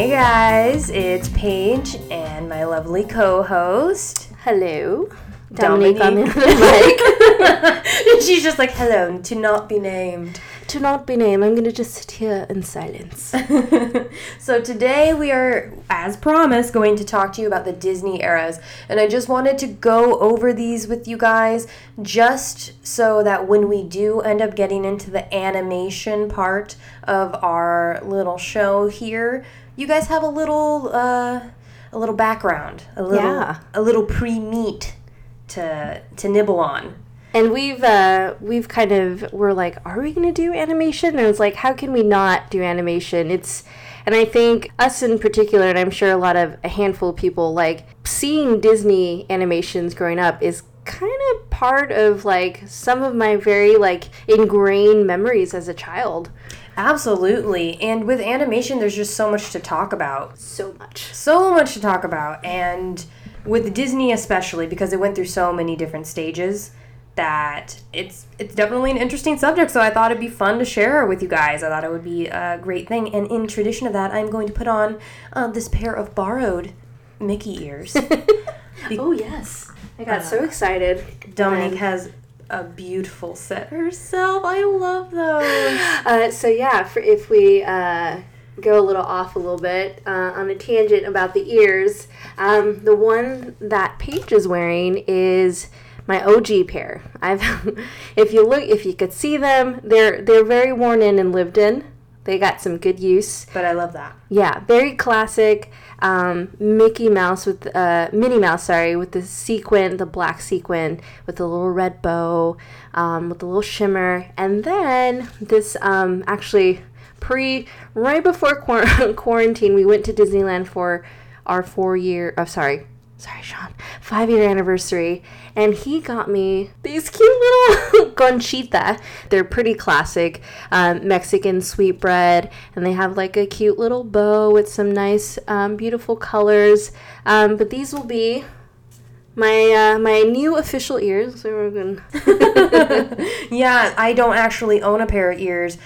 Hey guys, it's Paige and my lovely co-host. Hello. Dominique on the mic. And she's just like, hello, to not be named. To not be named. I'm going to just sit here in silence. So today we are, as promised, going to talk to you about the Disney eras. And I just wanted to go over these with you guys just so that when we do end up getting into the animation part of our little show here, you guys have a little background, a little pre-meat to nibble on. And we've kind of, we're like, are we going to do animation? And it's like, how can we not do animation? And I think us in particular, and I'm sure a handful of people, like, seeing Disney animations growing up is kind of part of, like, some of my very, like, ingrained memories as a child. Absolutely. And with animation, there's just so much to talk about. So much to talk about. And with Disney especially, because it went through so many different stages, that it's definitely an interesting subject, so I thought it'd be fun to share with you guys. I thought it would be a great thing, and in tradition of that, I'm going to put on this pair of borrowed Mickey ears. Oh, yes. I got so excited. Dominique has a beautiful set herself. I love those. If we go a little bit on a tangent about the ears, the one that Paige is wearing is my OG pair. If you could see them, they're very worn in and lived in. They got some good use. But I love that. Yeah, very classic Minnie Mouse with the sequin, the black sequin with the little red bow, with the little shimmer, and then this actually right before quarantine, we went to Disneyland for our 5-year anniversary, and he got me these cute little Conchita. They're pretty classic Mexican sweetbread, and they have like a cute little bow with some nice, beautiful colors. But these will be my new official ears. Yeah, I don't actually own a pair of ears.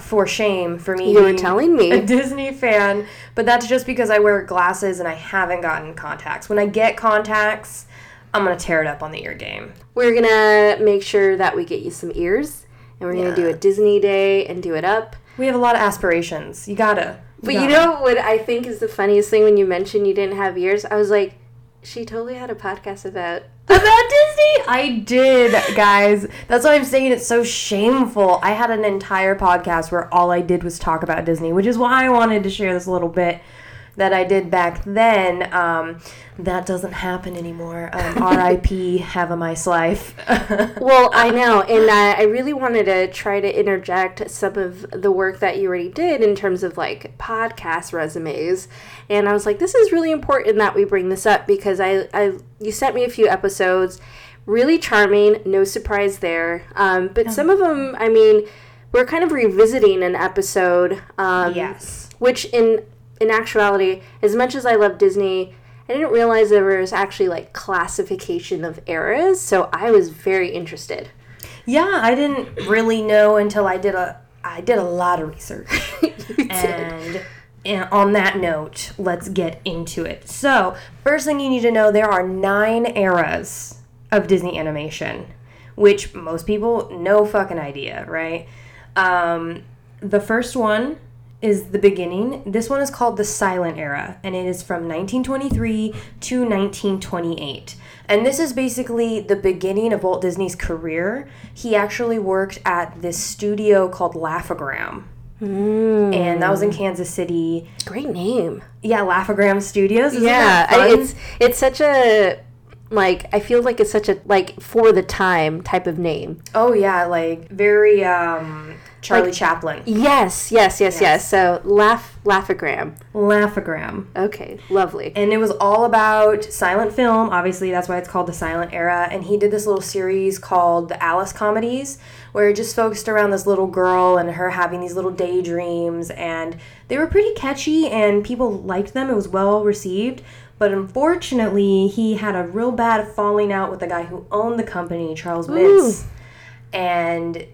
For shame for me. You were telling me. A Disney fan, but that's just because I wear glasses and I haven't gotten contacts. When I get contacts, I'm going to tear it up on the ear game. We're going to make sure that we get you some ears, and we're going to do a Disney day and do it up. We have a lot of aspirations. You know what I think is the funniest thing when you mentioned you didn't have ears? I was like, she totally had a podcast about Disney? I did, guys. That's why I'm saying it's so shameful. I had an entire podcast where all I did was talk about Disney, which is why I wanted to share this little bit that I did back then. That doesn't happen anymore. R.I.P. Have a nice life. Well, I know, and I really wanted to try to interject some of the work that you already did in terms of, like, podcast resumes, and I was like, this is really important that we bring this up, because you sent me a few episodes, really charming, no surprise there, but some of them, I mean, we're kind of revisiting an episode, yes, which in actuality, as much as I love Disney, I didn't realize there was actually, like, classification of eras, so I was very interested. Yeah, I didn't really know until I did a lot of research. And on that note, let's get into it. So, first thing you need to know, there are 9 eras of Disney animation, which most people, no fucking idea, right? The first one is the beginning. This one is called the Silent Era, and it is from 1923 to 1928. And this is basically the beginning of Walt Disney's career. He actually worked at this studio called Laugh-O-Gram. And that was in Kansas City. Great name. Yeah, Laugh-O-Gram Studios. It's such a, like, I feel like it's such a, like, for the time type of name. Oh, yeah, like, very, Charlie, like, Chaplin. Yes. So, Laugh-O-Gram. Laugh-O-Gram. Okay, lovely. And it was all about silent film. Obviously, that's why it's called the Silent Era. And he did this little series called the Alice Comedies, where it just focused around this little girl and her having these little daydreams. And they were pretty catchy, and people liked them. It was well received. But unfortunately, he had a real bad falling out with the guy who owned the company, Charles Mintz. And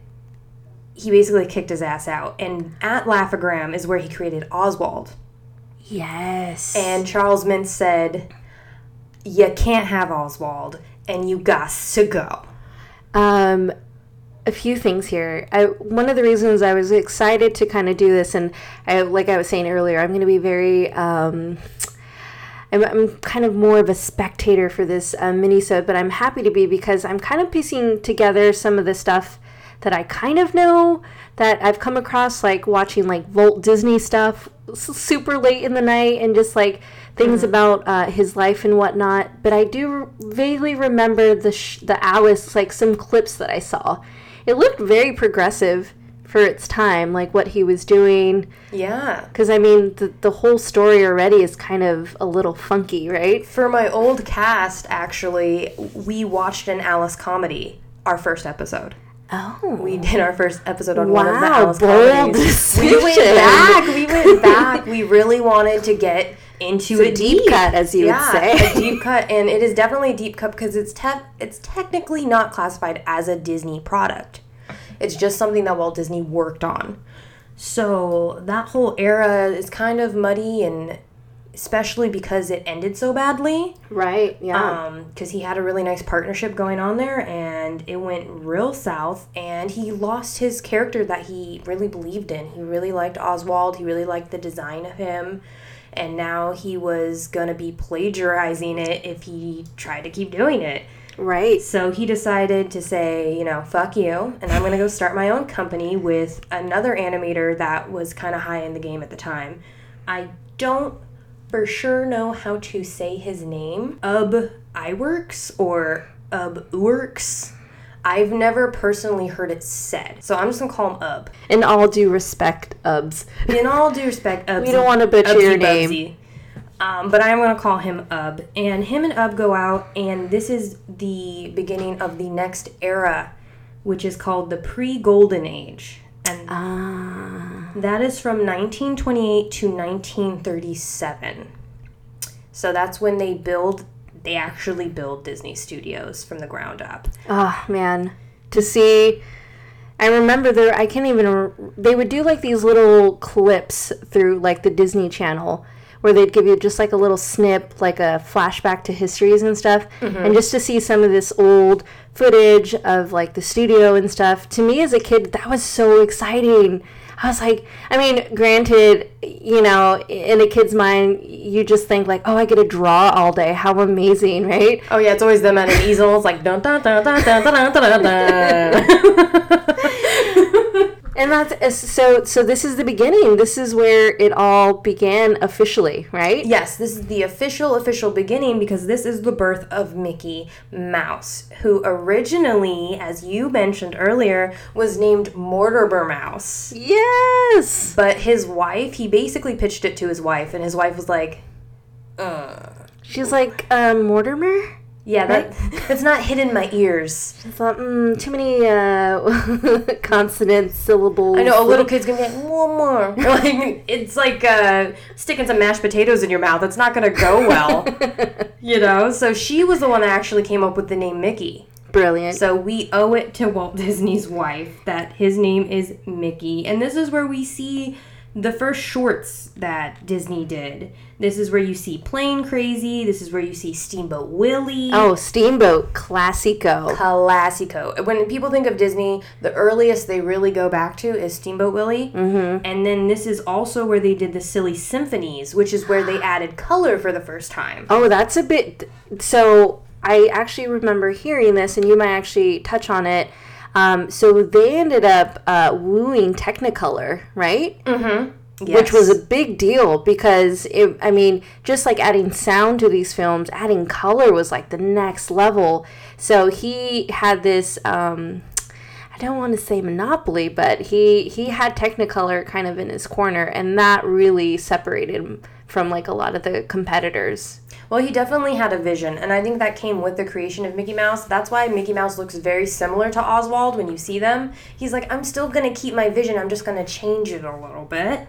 he basically kicked his ass out. And at Laugh-O-Gram is where he created Oswald. Yes. And Charles Mintz said, you can't have Oswald, and you got to go. A few things here. One of the reasons I was excited to kind of do this, and like I was saying earlier, I'm going to be very... I'm kind of more of a spectator for this minisode, but I'm happy to be because I'm kind of piecing together some of the stuff that I kind of know that I've come across, like watching like Walt Disney stuff super late in the night and just like things about his life and whatnot. But I do vaguely remember the Alice, like some clips that I saw. It looked very progressive for its time, like what he was doing. Yeah. Because, I mean, the whole story already is kind of a little funky, right? For my old cast, actually, we watched an Alice comedy, our first episode. Oh. We did our first episode on one of the Alice comedies. Wow, bold decision. We went back. We really wanted to get into a deep cut, as you would say. A deep cut, and it is definitely a deep cut because it's technically not classified as a Disney product. It's just something that Walt Disney worked on. So that whole era is kind of muddy, and especially because it ended so badly. Right, yeah. Because he had a really nice partnership going on there, and it went real south, and he lost his character that he really believed in. He really liked Oswald. He really liked the design of him. And now he was going to be plagiarizing it if he tried to keep doing it. Right. So he decided to say, you know, fuck you, and I'm going to go start my own company with another animator that was kind of high in the game at the time. I don't for sure know how to say his name. Ub Iwerks or Ub Iwerks. I've never personally heard it said. So I'm just going to call him Ub. In all due respect, Ubs. In all due respect, Ubs. We don't want to butcher your name. Bubsy. But I'm going to call him Ub. And him and Ub go out, and this is the beginning of the next era, which is called the pre-Golden Age. And that is from 1928 to 1937. So that's when they actually build Disney Studios from the ground up. Oh, man. To see... I remember they would do like these little clips through like the Disney Channel, where they'd give you just like a little snip, like a flashback to histories and stuff. Mm-hmm. And just to see some of this old footage of like the studio and stuff, to me as a kid, that was so exciting. I was like, I mean, granted, you know, in a kid's mind, you just think like, oh, I get to draw all day. How amazing, right? Oh, yeah, it's always them at an easel. It's like, dun dun dun dun dun dun dun dun. And that's so this is the beginning. This is where it all began officially, right? Yes, this is the official beginning, because this is the birth of Mickey Mouse, who originally, as you mentioned earlier, was named Mortimer Mouse. Yes! But his wife, he basically pitched it to his wife, and his wife was like, She's like, Mortimer? Yeah, that's not hit in my ears. I thought, too many consonants, syllables. I know, a little kid's going to be like, one more. Like, it's like sticking some mashed potatoes in your mouth. It's not going to go well, you know? So she was the one that actually came up with the name Mickey. Brilliant. So we owe it to Walt Disney's wife that his name is Mickey. And this is where we see the first shorts that Disney did. This is where you see Plane Crazy. This is where you see Steamboat Willie. Oh, Steamboat. Classico. When people think of Disney, the earliest they really go back to is Steamboat Willie. Mm-hmm. And then this is also where they did the Silly Symphonies, which is where they added color for the first time. Oh, that's a bit... So, I actually remember hearing this, and you might actually touch on it. So they ended up wooing Technicolor, right? Mm-hmm. Yes. Which was a big deal because, just like adding sound to these films, adding color was like the next level. So he had this, I don't want to say monopoly, but he had Technicolor kind of in his corner, and that really separated him from like a lot of the competitors. Well, he definitely had a vision, and I think that came with the creation of Mickey Mouse. That's why Mickey Mouse looks very similar to Oswald when you see them. He's like, I'm still going to keep my vision. I'm just going to change it a little bit.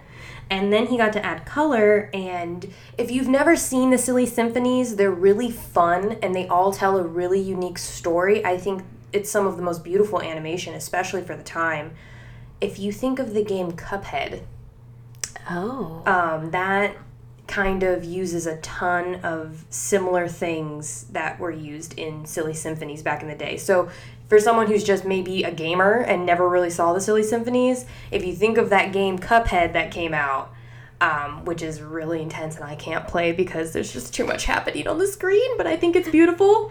And then he got to add color, and if you've never seen the Silly Symphonies, they're really fun, and they all tell a really unique story. I think it's some of the most beautiful animation, especially for the time. If you think of the game Cuphead, that... kind of uses a ton of similar things that were used in Silly Symphonies back in the day. So for someone who's just maybe a gamer and never really saw the Silly Symphonies, if you think of that game Cuphead that came out, which is really intense and I can't play because there's just too much happening on the screen, but I think it's beautiful.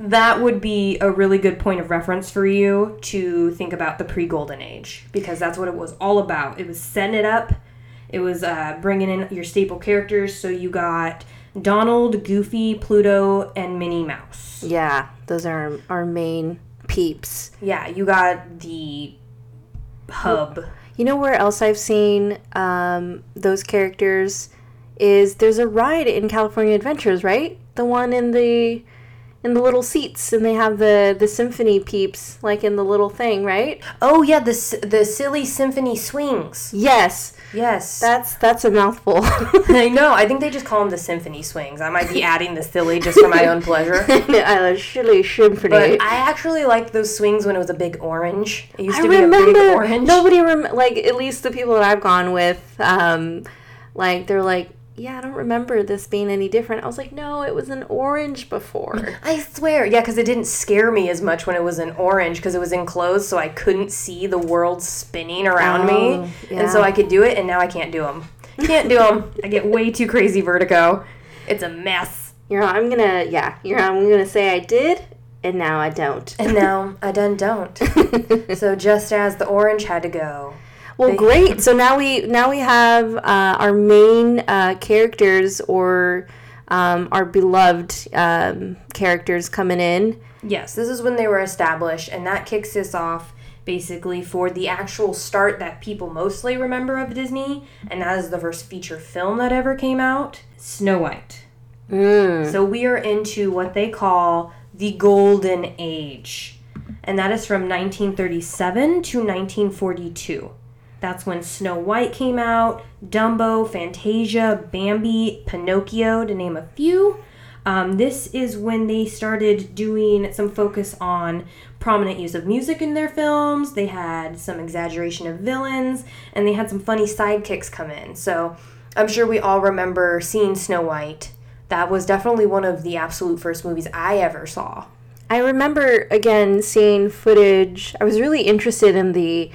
That would be a really good point of reference for you to think about the pre-Golden Age, because that's what it was all about. It was setting it up. It was bringing in your staple characters. So you got Donald, Goofy, Pluto, and Minnie Mouse. Yeah, those are our main peeps. Yeah, you got the hub. You know where else I've seen those characters is there's a ride in California Adventures, right? The one in the little seats, and they have the symphony peeps, like in the little thing, right? Oh, yeah, the Silly Symphony swings. Yes. Yes. That's a mouthful. I know. I think they just call them the symphony swings. I might be adding the silly just for my own pleasure. I silly symphony. But I actually liked those swings when it was a big orange. It used to be a big orange. Nobody remember, like, at least the people that I've gone with, like, they're like, yeah, I don't remember this being any different. I was like, no, it was an orange before. I swear. Yeah, because it didn't scare me as much when it was an orange, because it was enclosed, so I couldn't see the world spinning around me. Yeah. And so I could do it, and now I can't do them. Can't do them. I get way too crazy vertigo. It's a mess. I'm going to say I did, and now I don't. And now I done don't. So just as the orange had to go. Well, great. So now we have our main characters, or our beloved characters coming in. Yes, this is when they were established, and that kicks us off basically for the actual start that people mostly remember of Disney, and that is the first feature film that ever came out, Snow White. Mm. So we are into what they call the Golden Age, and that is from 1937 to 1942. That's when Snow White came out, Dumbo, Fantasia, Bambi, Pinocchio, to name a few. This is when they started doing some focus on prominent use of music in their films. They had some exaggeration of villains, and they had some funny sidekicks come in. So I'm sure we all remember seeing Snow White. That was definitely one of the absolute first movies I ever saw. I remember, again, seeing footage. I was really interested in the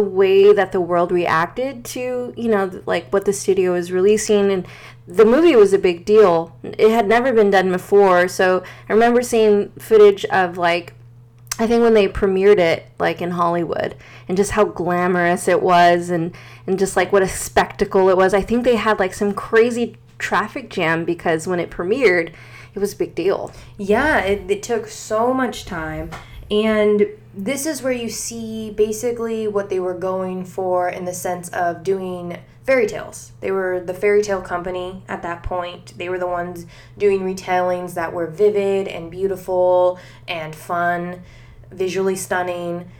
way that the world reacted to, you know, like what the studio was releasing, and the movie was a big deal. It had never been done before, so I remember seeing footage of, like, I think when they premiered it, like, in Hollywood, and just how glamorous it was, and just, like, what a spectacle it was. I think they had, like, some crazy traffic jam because when it premiered, it was a big deal. Yeah, it took so much time, and this is where you see basically what they were going for in the sense of doing fairy tales. They were the fairy tale company at that point. They were the ones doing retellings that were vivid and beautiful and fun, visually stunning.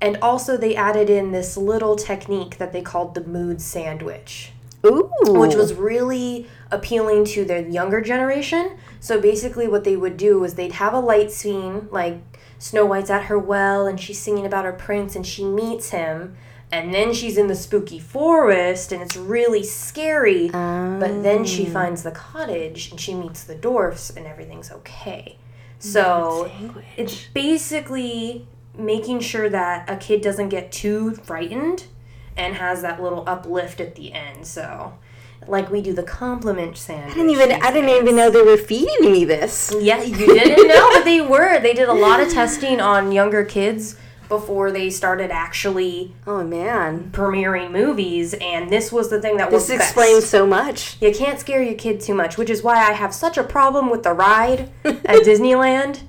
And also they added in this little technique that they called the mood sandwich. Ooh. Which was really appealing to their younger generation. So basically what they would do is they'd have a light scene, like Snow White's at her well, and she's singing about her prince, and she meets him, and then she's in the spooky forest, and it's really scary, but then she finds the cottage, and she meets the dwarfs, and everything's okay. So it's basically making sure that a kid doesn't get too frightened and has that little uplift at the end, so... Like we do the compliment sandwich. I didn't even know they were feeding me this. Yeah, you didn't know, but they were. They did a lot of testing on younger kids before they started actually premiering movies, and this was the thing that was best. This explains so much. You can't scare your kid too much, which is why I have such a problem with the ride at Disneyland.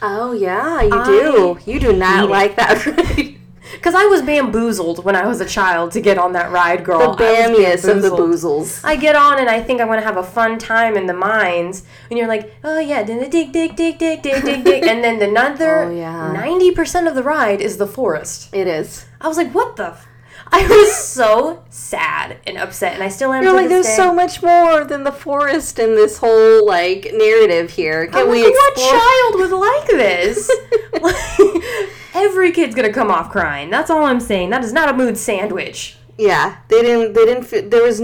Oh, yeah, you do. You do not like that ride. Because I was bamboozled when I was a child to get on that ride, girl. The bammiest of the boozles. I get on and I think I'm going to have a fun time in the mines. And you're like, oh, yeah, dig. And then another 90% of the ride is the forest. It is. I was like, what the f-? I was so sad and upset, and I still am. You're like, there's so much more than the forest in this whole, like, narrative here. Can we explore? What child was like this? Like, every kid's going to come off crying. That's all I'm saying. That is not a mood sandwich. Yeah, they didn't there was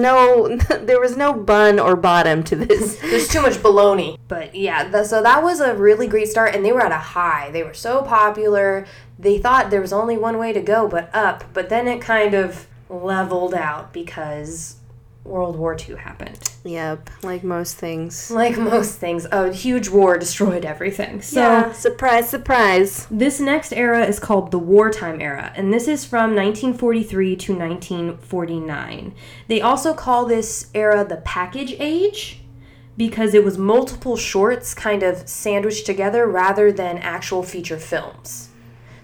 no bun or bottom to this. There's too much baloney. But yeah, so that was a really great start, and they were at a high. They were so popular. They thought there was only one way to go but up, but then it kind of leveled out because World War II happened. Yep, like most things. A huge war destroyed everything. So, yeah, surprise, surprise. This next era is called the wartime era, and this is from 1943 to 1949. They also call this era the package age because it was multiple shorts kind of sandwiched together rather than actual feature films.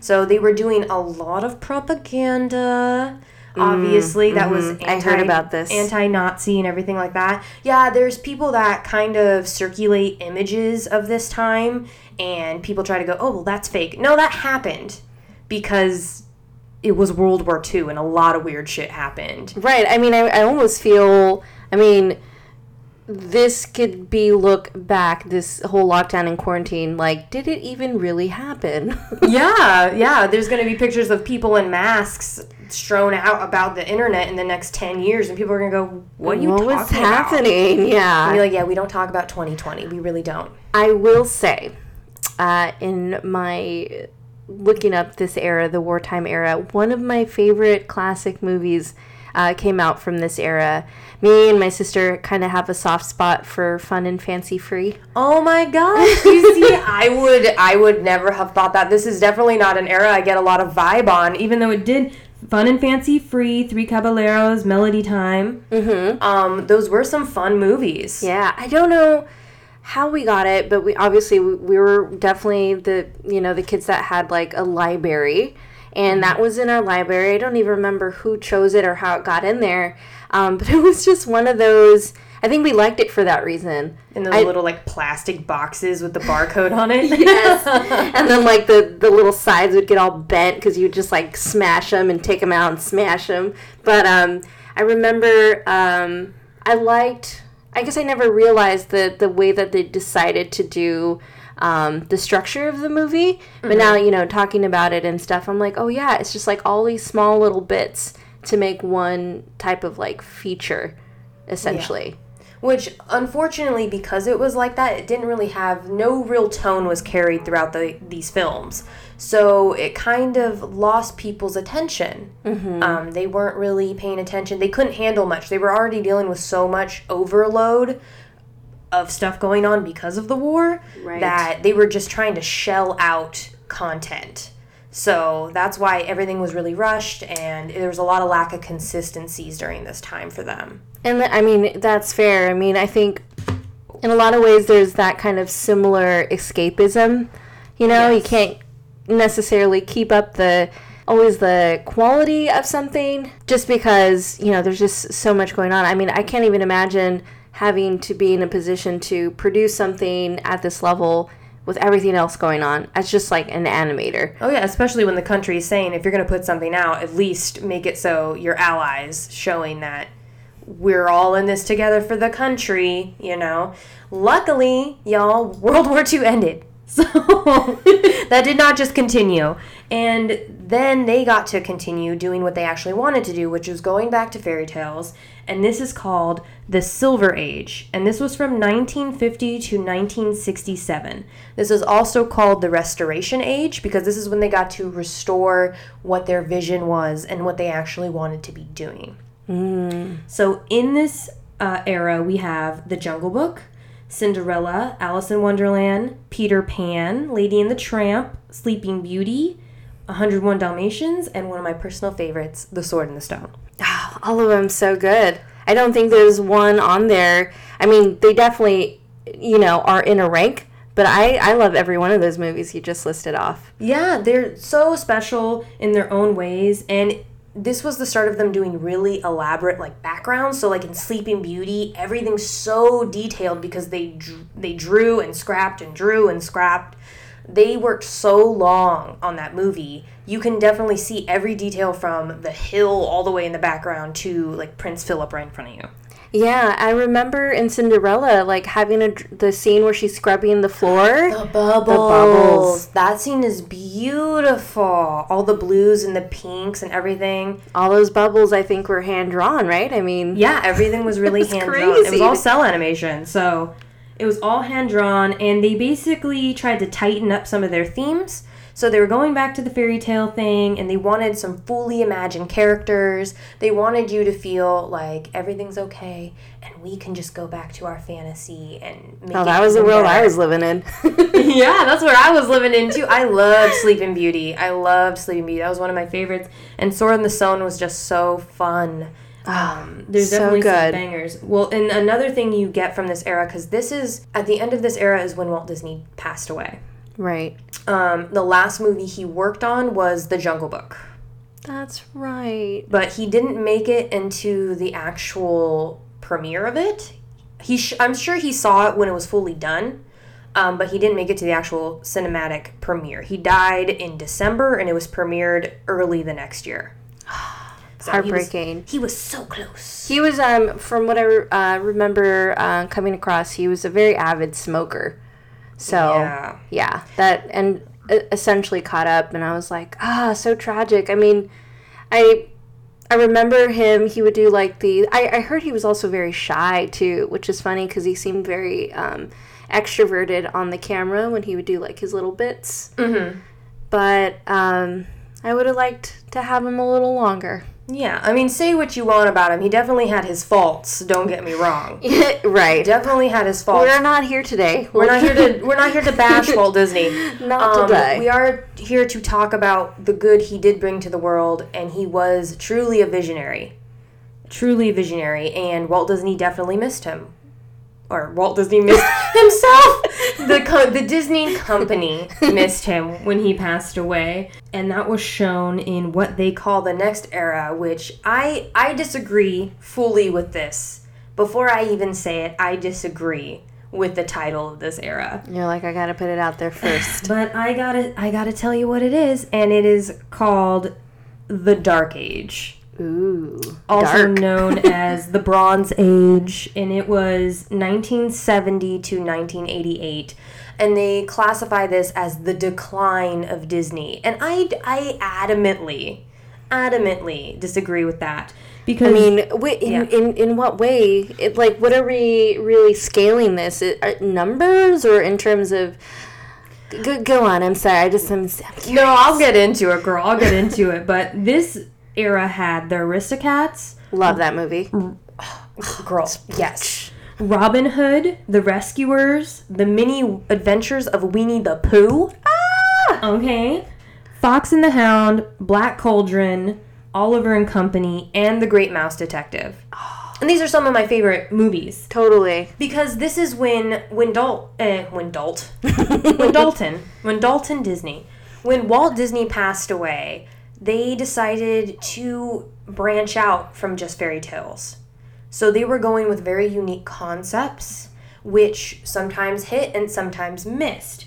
So they were doing a lot of propaganda. Obviously, that was anti-Nazi and everything like that. Yeah, there's people that kind of circulate images of this time, and people try to go, oh, well, that's fake. No, that happened because it was World War II, and a lot of weird shit happened. Right. I mean, I almost feel, this could be look back, this whole lockdown and quarantine, like, did it even really happen? Yeah. There's going to be pictures of people in masks strewn out about the internet in the next 10 years, and people are going to go, what was happening? Yeah. And you're like, yeah, we don't talk about 2020. We really don't. I will say, in my looking up this era, the wartime era, one of my favorite classic movies came out from this era. Me and my sister kind of have a soft spot for Fun and Fancy Free. Oh my gosh! You see, I would never have thought that. This is definitely not an era I get a lot of vibe on, even though it did. Fun and Fancy Free, Three Caballeros, Melody Time. Mm-hmm. Those were some fun movies. Yeah, I don't know how we got it, but we were definitely the kids that had like a library. And that was in our library. I don't even remember who chose it or how it got in there. But it was just one of those. I think we liked it for that reason. And those little, plastic boxes with the barcode on it. Yes. And then, the little sides would get all bent because you would just, smash them and take them out and smash them. But I remember I guess I never realized the way that they decided to do the structure of the movie, but now, talking about it and stuff, I'm like, oh yeah, it's just all these small little bits to make one type of feature, essentially. Yeah. Which, unfortunately, because it was like that, it didn't really have, no real tone was carried throughout these films, so it kind of lost people's attention. Mm-hmm. They weren't really paying attention. They couldn't handle much. They were already dealing with so much overload of stuff going on because of the war, right, that they were just trying to shell out content. So that's why everything was really rushed, and there was a lot of lack of consistencies during this time for them. And that's fair. I think in a lot of ways there's that kind of similar escapism. Yes. You can't necessarily keep up the quality of something just because, there's just so much going on. I can't even imagine having to be in a position to produce something at this level with everything else going on. It's just like an animator. Oh, yeah, especially when the country is saying, if you're going to put something out, at least make it so your allies showing that we're all in this together for the country, Luckily, y'all, World War II ended. So that did not just continue. And then they got to continue doing what they actually wanted to do, which was going back to fairy tales. And this is called the Silver Age. And this was from 1950 to 1967. This is also called the Restoration Age because this is when they got to restore what their vision was and what they actually wanted to be doing. Mm. So in this era, we have The Jungle Book, Cinderella, Alice in Wonderland, Peter Pan, Lady and the Tramp, Sleeping Beauty, 101 Dalmatians, and one of my personal favorites, The Sword in the Stone. Oh, all of them so good. I don't think there's one on there. They definitely, are in a rank, but I love every one of those movies you just listed off. Yeah, they're so special in their own ways, and this was the start of them doing really elaborate, backgrounds. So, in Sleeping Beauty, everything's so detailed because they drew and scrapped and drew and scrapped. They worked so long on that movie. You can definitely see every detail from the hill all the way in the background to, Prince Philip right in front of you. Yeah, I remember in Cinderella, like, having the scene where she's scrubbing the floor. The bubbles. That scene is beautiful. All the blues and the pinks and everything. All those bubbles, I think, were hand-drawn, right? I mean... Yeah, everything was really hand-drawn. It was all cell animation, so... It was all hand-drawn, and they basically tried to tighten up some of their themes. So they were going back to the fairy tale thing, and they wanted some fully imagined characters. They wanted you to feel like everything's okay, and we can just go back to our fantasy and make it. Oh, that was the world I was living in. Yeah, that's what I was living in, too. I loved Sleeping Beauty. That was one of my favorites. And Sword in the Stone was just so fun. There's so definitely good. Some bangers. Well, and another thing you get from this era, because this is at the end of this era is when Walt Disney passed away. Right. The last movie he worked on was The Jungle Book. That's right. But he didn't make it into the actual premiere of it. I'm sure he saw it when it was fully done, but he didn't make it to the actual cinematic premiere. He died in December, and it was premiered early the next year. So heartbreaking. He was so close. He was, from what I remember coming across, he was a very avid smoker. So, yeah, that, and essentially caught up, and I was like, so tragic. I mean, I remember him, he would do, like, I heard he was also very shy, too, which is funny, because he seemed very extroverted on the camera when he would do, like, his little bits. Mm-hmm. But I would have liked to have him a little longer. Yeah, I mean, say what you want about him. He definitely had his faults. Don't get me wrong. Right. He definitely had his faults. We're not here today. We're not here to bash Walt Disney. Not today. We are here to talk about the good he did bring to the world, and he was truly a visionary. Truly a visionary, and Walt Disney definitely missed him. Or Walt Disney missed himself. The Disney company missed him when he passed away. And that was shown in what they call the next era, which I disagree fully with this. Before I even say it, I disagree with the title of this era. You're like, I gotta put it out there first. But I gotta tell you what it is, and it is called the Dark Age. Ooh, also known as the Bronze Age, and it was 1970 to 1988, and they classify this as the decline of Disney, and I adamantly disagree with that, because I mean, in what way? It, like, what are we really scaling this? Numbers or in terms of? Go on. I'm sorry. I'm curious. No, I'll get into it, girl. I'll get into it, but this era had The Aristocats. Love that movie. Girls, yes. Robin Hood, The Rescuers, The Mini Adventures of Winnie the Pooh. Ah! Okay. Fox and the Hound, Black Cauldron, Oliver and Company, and The Great Mouse Detective. And these are some of my favorite movies. Totally. Because this is when Walt Disney passed away, they decided to branch out from just fairy tales. So they were going with very unique concepts, which sometimes hit and sometimes missed.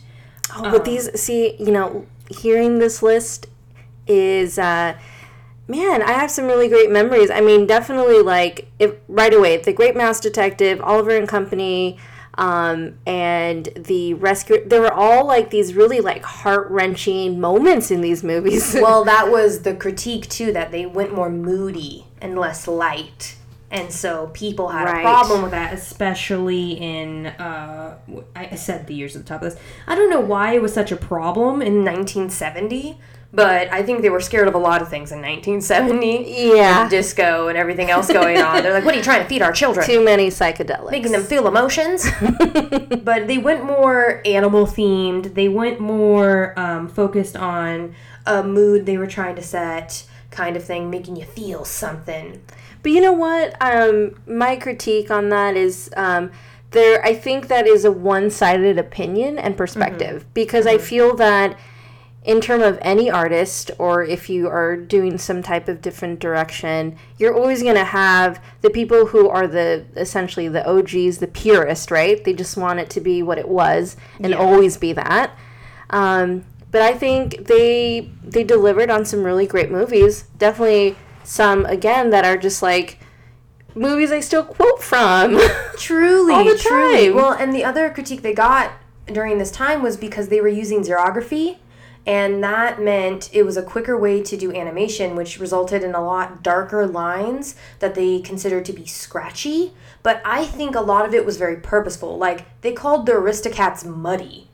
Oh, but hearing this list is, man, I have some really great memories. I mean, definitely, like, right away, The Great Mouse Detective, Oliver and Company, and the rescue. There were all, like, these really, like, heart-wrenching moments in these movies. Well, that was the critique, too, that they went more moody and less light. And so people had a problem with that, especially in, I said the years at the top of this. I don't know why it was such a problem in 1970, but I think they were scared of a lot of things in 1970. Yeah. And disco and everything else going on. They're like, what are you trying to feed our children? Too many psychedelics. Making them feel emotions. But they went more animal-themed. They went more focused on a mood they were trying to set kind of thing, making you feel something. But you know what? My critique on that is... I think that is a one-sided opinion and perspective. Mm-hmm. Because I feel that... in terms of any artist, or if you are doing some type of different direction, you're always going to have the people who are essentially the OGs, the purist, right? They just want it to be what it was and always be that. But I think they delivered on some really great movies. Definitely some, again, that are just like movies I still quote from. Truly. All the time. Well, and the other critique they got during this time was because they were using xerography, and that meant it was a quicker way to do animation, which resulted in a lot darker lines that they considered to be scratchy. But I think a lot of it was very purposeful. Like, they called the Aristocats muddy.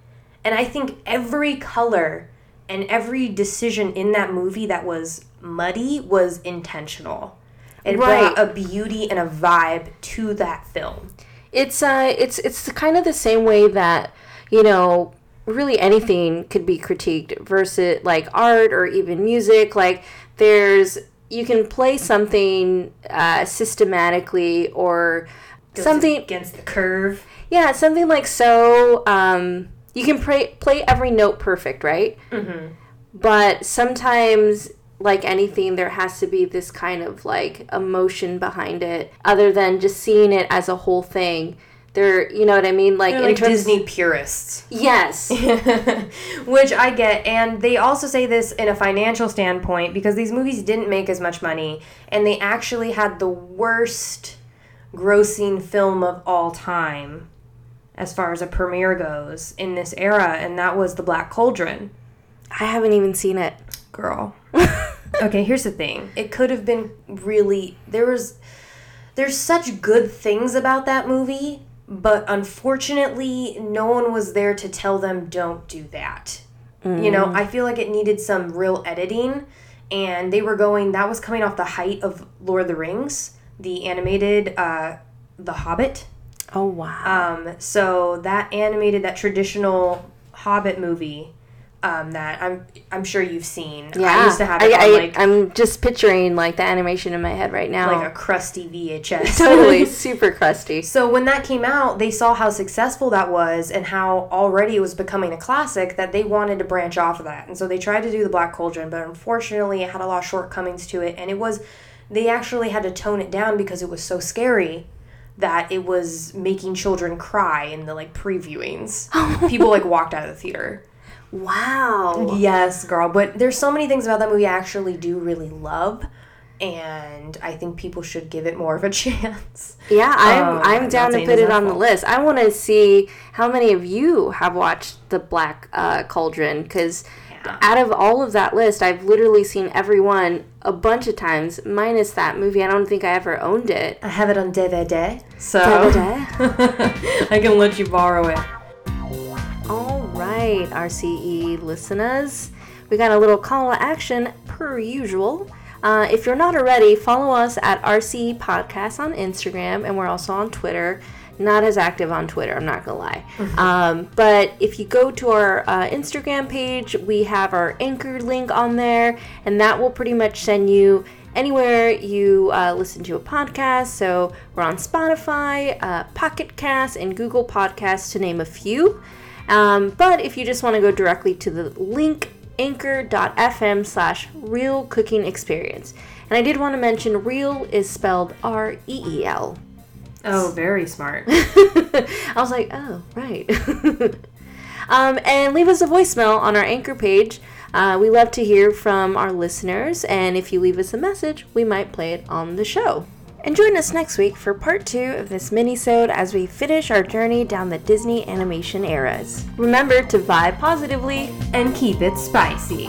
And I think every color and every decision in that movie that was muddy was intentional. It brought a beauty and a vibe to that film. It's kind of the same way that, you know, really anything could be critiqued versus, like, art or even music. Like, there's... You can play something systematically or something... Against the curve. Yeah, something like so... you can play every note perfect, right? Mm-hmm. But sometimes... Like anything, there has to be this kind of, like, emotion behind it, other than just seeing it as a whole thing. They're, you know what I mean? Like, in terms Disney purists. Yes. Which I get. And they also say this in a financial standpoint, because these movies didn't make as much money, and they actually had the worst grossing film of all time, as far as a premiere goes, in this era, and that was The Black Cauldron. I haven't even seen it. Girl. Okay, here's the thing. It could have been really... There's such good things about that movie, but unfortunately, no one was there to tell them, don't do that. Mm. You know, I feel like it needed some real editing, and they were going... That was coming off the height of Lord of the Rings, the animated The Hobbit. Oh, wow. So that animated, that traditional Hobbit movie... that I'm sure you've seen. Yeah. I used to have it on, like... I'm just picturing, like, the animation in my head right now. Like a crusty VHS. Totally. Super crusty. So when that came out, they saw how successful that was and how already it was becoming a classic, that they wanted to branch off of that. And so they tried to do The Black Cauldron, but unfortunately it had a lot of shortcomings to it. And it was... They actually had to tone it down because it was so scary that it was making children cry in the, like, previewings. People, like, walked out of the theater. Wow. Yes, girl. But there's so many things about that movie I actually do really love, and I think people should give it more of a chance. Yeah, I'm down to put it on the list. I want to see how many of you have watched The Black Cauldron, because out of all of that list, I've literally seen every one a bunch of times, minus that movie. I don't think I ever owned it. I have it on DVD, so I can let you borrow it. Right, RCE listeners, we got a little call to action per usual. If you're not already, follow us at RCE Podcast on Instagram, and we're also on Twitter. Not as active on Twitter, I'm not gonna lie. Mm-hmm. But if you go to our Instagram page, we have our Anchor link on there, and that will pretty much send you anywhere you listen to a podcast. So we're on Spotify, Pocket Cast, and Google Podcasts, to name a few. But if you just want to go directly to the link, anchor.fm/realcookingexperience. And I did want to mention real is spelled R-E-E-L. Oh, very smart. I was like, oh, right. And leave us a voicemail on our Anchor page. We love to hear from our listeners. And if you leave us a message, we might play it on the show. And join us next week for part 2 of this mini-sode as we finish our journey down the Disney animation eras. Remember to vibe positively and keep it spicy.